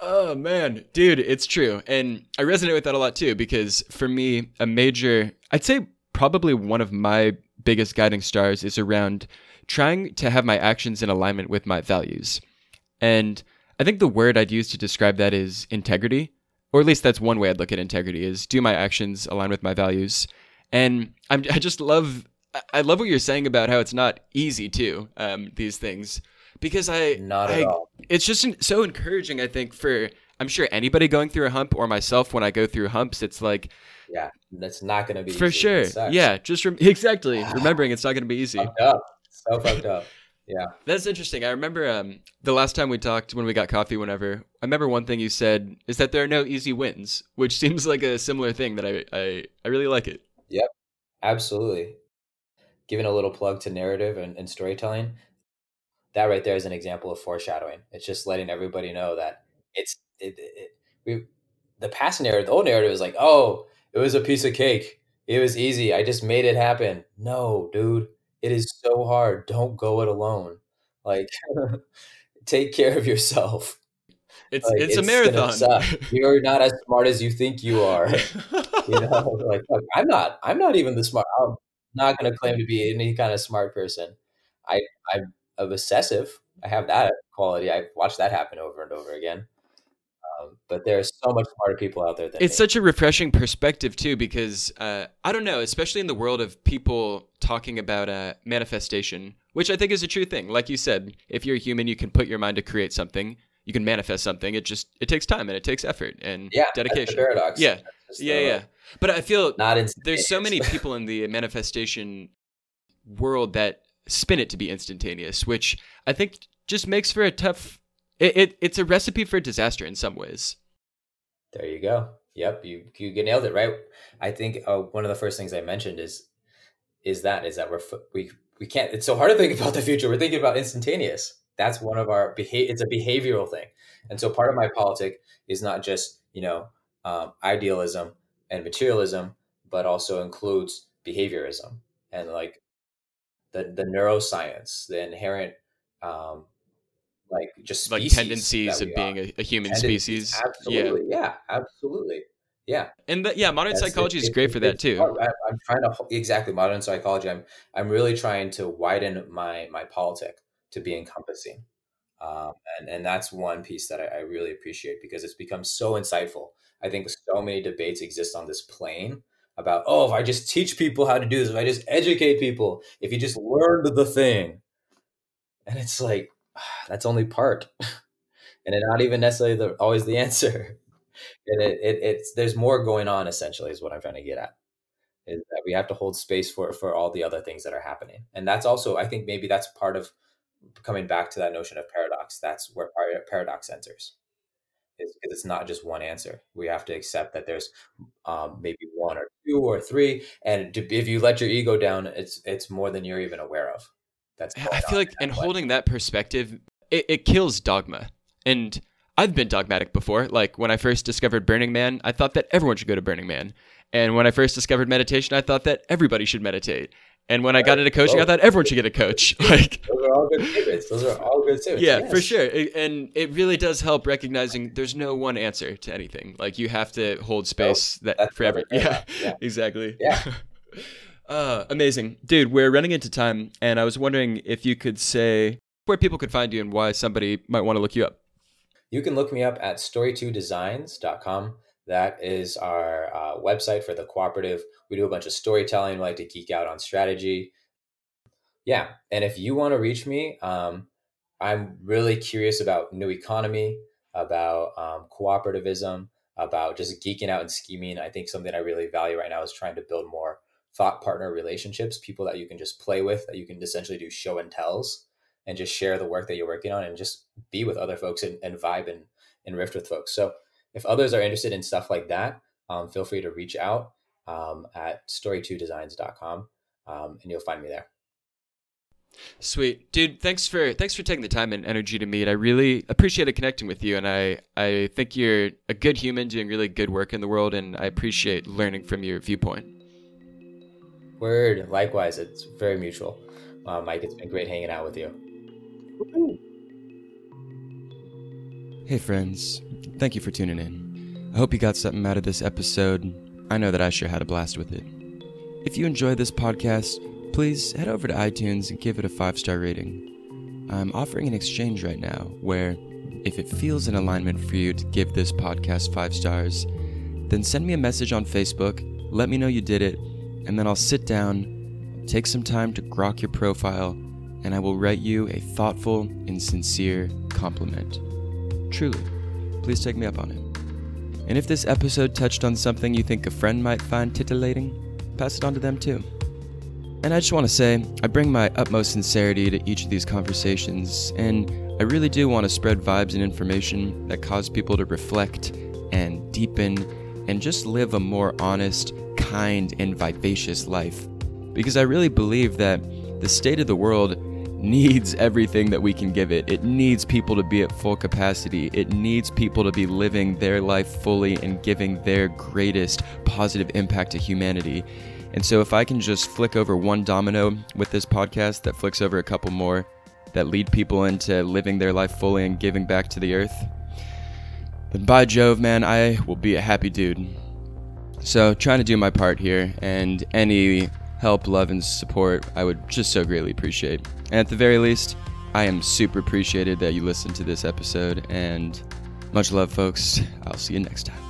Oh, man. Dude, it's true. And I resonate with that a lot, too, because for me, a major, I'd say probably one of my biggest guiding stars is around trying to have my actions in alignment with my values. And I think the word I'd use to describe that is integrity, or at least that's one way I'd look at integrity is do my actions align with my values? And I'm, I just love I love what you're saying about how it's not easy too, um, these things, because I, not at I, all. It's just so encouraging, I think, for, I'm sure anybody going through a hump, or myself when I go through humps, it's like, yeah, that's not going to be for easy. sure. Yeah. Just re- exactly. Remembering it's not going to be easy. Fucked up. So fucked up. Yeah. That's interesting. I remember um, the last time we talked when we got coffee, whenever, I remember one thing you said is that there are no easy wins, which seems like a similar thing that I, I, I really like it. Yep. Absolutely. Giving a little plug to narrative and, and storytelling, that right there is an example of foreshadowing. It's just letting everybody know that it's it, it, we, the past narrative, the old narrative is like, oh, it was a piece of cake. It was easy. I just made it happen. No, dude, it is so hard. Don't go it alone. Like, take care of yourself. It's like, it's, it's a marathon. You're not as smart as you think you are. You know, like, look, I'm not. I'm not even the smart. I'm, not going to claim to be any kind of smart person. I, I'm obsessive. I have that quality. I've watched that happen over and over again. Um, but there are so much smarter people out there than It's me. Such a refreshing perspective too, because uh, I don't know, especially in the world of people talking about uh, manifestation, which I think is a true thing. Like you said, if you're a human, you can put your mind to create something. You can manifest something. It just it takes time and it takes effort and yeah, dedication. That's the paradox. Yeah. Yeah, the, yeah. But I feel not there's so many people in the manifestation world that spin it to be instantaneous, which I think just makes for a tough it, it it's a recipe for disaster in some ways. There you go. Yep, you you nailed it, right? I think uh, one of the first things I mentioned is is that is that we're we we can't it's so hard to think about the future. We're thinking about instantaneous. That's one of our behavior it's a behavioral thing. And so part of my politic is not just, you know, Um, idealism and materialism, but also includes behaviorism and like the the neuroscience, the inherent um, like just species like tendencies of being a, a human tendencies. species. Absolutely, yeah, yeah absolutely, yeah. And the, yeah, modern That's, psychology it, is great it, for that too. I, I'm trying to exactly modern psychology. I'm I'm really trying to widen my my politic to be encompassing. Um, and, and that's one piece that I, I really appreciate because it's become so insightful. I think so many debates exist on this plane about, oh, if I just teach people how to do this, if I just educate people, if you just learned the thing. And it's like, that's only part. And it's not even necessarily the, always the answer. And it, it, it's, there's more going on essentially is what I'm trying to get at. Is that we have to hold space for, for all the other things that are happening. And that's also, I think maybe that's part of coming back to that notion of paradox. That's where our paradox enters, is because it's not just one answer. We have to accept that there's um, maybe one or two or three, and to, if you let your ego down, it's it's more than you're even aware of. That's I feel like, and holding that perspective, it, it kills dogma. And I've been dogmatic before. Like when I first discovered Burning Man, I thought that everyone should go to Burning Man, and when I first discovered meditation, I thought that everybody should meditate. And when I got into coaching, I thought everyone should get a coach. Like, those are all good favorites. Those are all good favorites. Yeah, yes. For sure. And it really does help recognizing there's no one answer to anything. Like you have to hold space no, that forever. Yeah, yeah, exactly. Yeah. Uh, amazing. Dude, we're running into time. And I was wondering if you could say where people could find you and why somebody might want to look you up. You can look me up at story two designs dot com. That is our uh, website for the cooperative. We do a bunch of storytelling. We like to geek out on strategy. Yeah. And if you want to reach me, um, I'm really curious about new economy, about um, cooperativism, about just geeking out and scheming. I think something I really value right now is trying to build more thought partner relationships, people that you can just play with, that you can essentially do show and tells and just share the work that you're working on and just be with other folks and, and vibe and, and riff with folks. So if others are interested in stuff like that, um, feel free to reach out um, at story two designs dot com, um, and you'll find me there. Sweet. Dude, thanks for thanks for taking the time and energy to meet. I really appreciated connecting with you, and I, I think you're a good human doing really good work in the world, and I appreciate learning from your viewpoint. Word. Likewise. It's very mutual. Uh, Mike, it's been great hanging out with you. Woo-hoo. Hey friends, thank you for tuning in. I hope you got something out of this episode. I know that I sure had a blast with it. If you enjoy this podcast, please head over to iTunes and give it a five-star rating. I'm offering an exchange right now where if it feels in alignment for you to give this podcast five stars, then send me a message on Facebook, let me know you did it, and then I'll sit down, Take some time to grok your profile, and I will write you a thoughtful and sincere compliment. Truly, please take me up on it. And if this episode touched on something you think a friend might find titillating, pass it on to them too. And I just want to say, I bring my utmost sincerity to each of these conversations, and I really do want to spread vibes and information that cause people to reflect and deepen and just live a more honest, kind, and vivacious life. Because I really believe that the state of the world needs everything that we can give it. It needs people to be at full capacity. It needs people to be living their life fully and giving their greatest positive impact to humanity. And so if I can just flick over one domino with this podcast that flicks over a couple more that lead people into living their life fully and giving back to the earth, then by Jove, man, I will be a happy dude. So trying to do my part here, and any help, love, and support I would just so greatly appreciate. And at the very least, I am super appreciated that you listened to this episode, and much love, folks. I'll see you next time.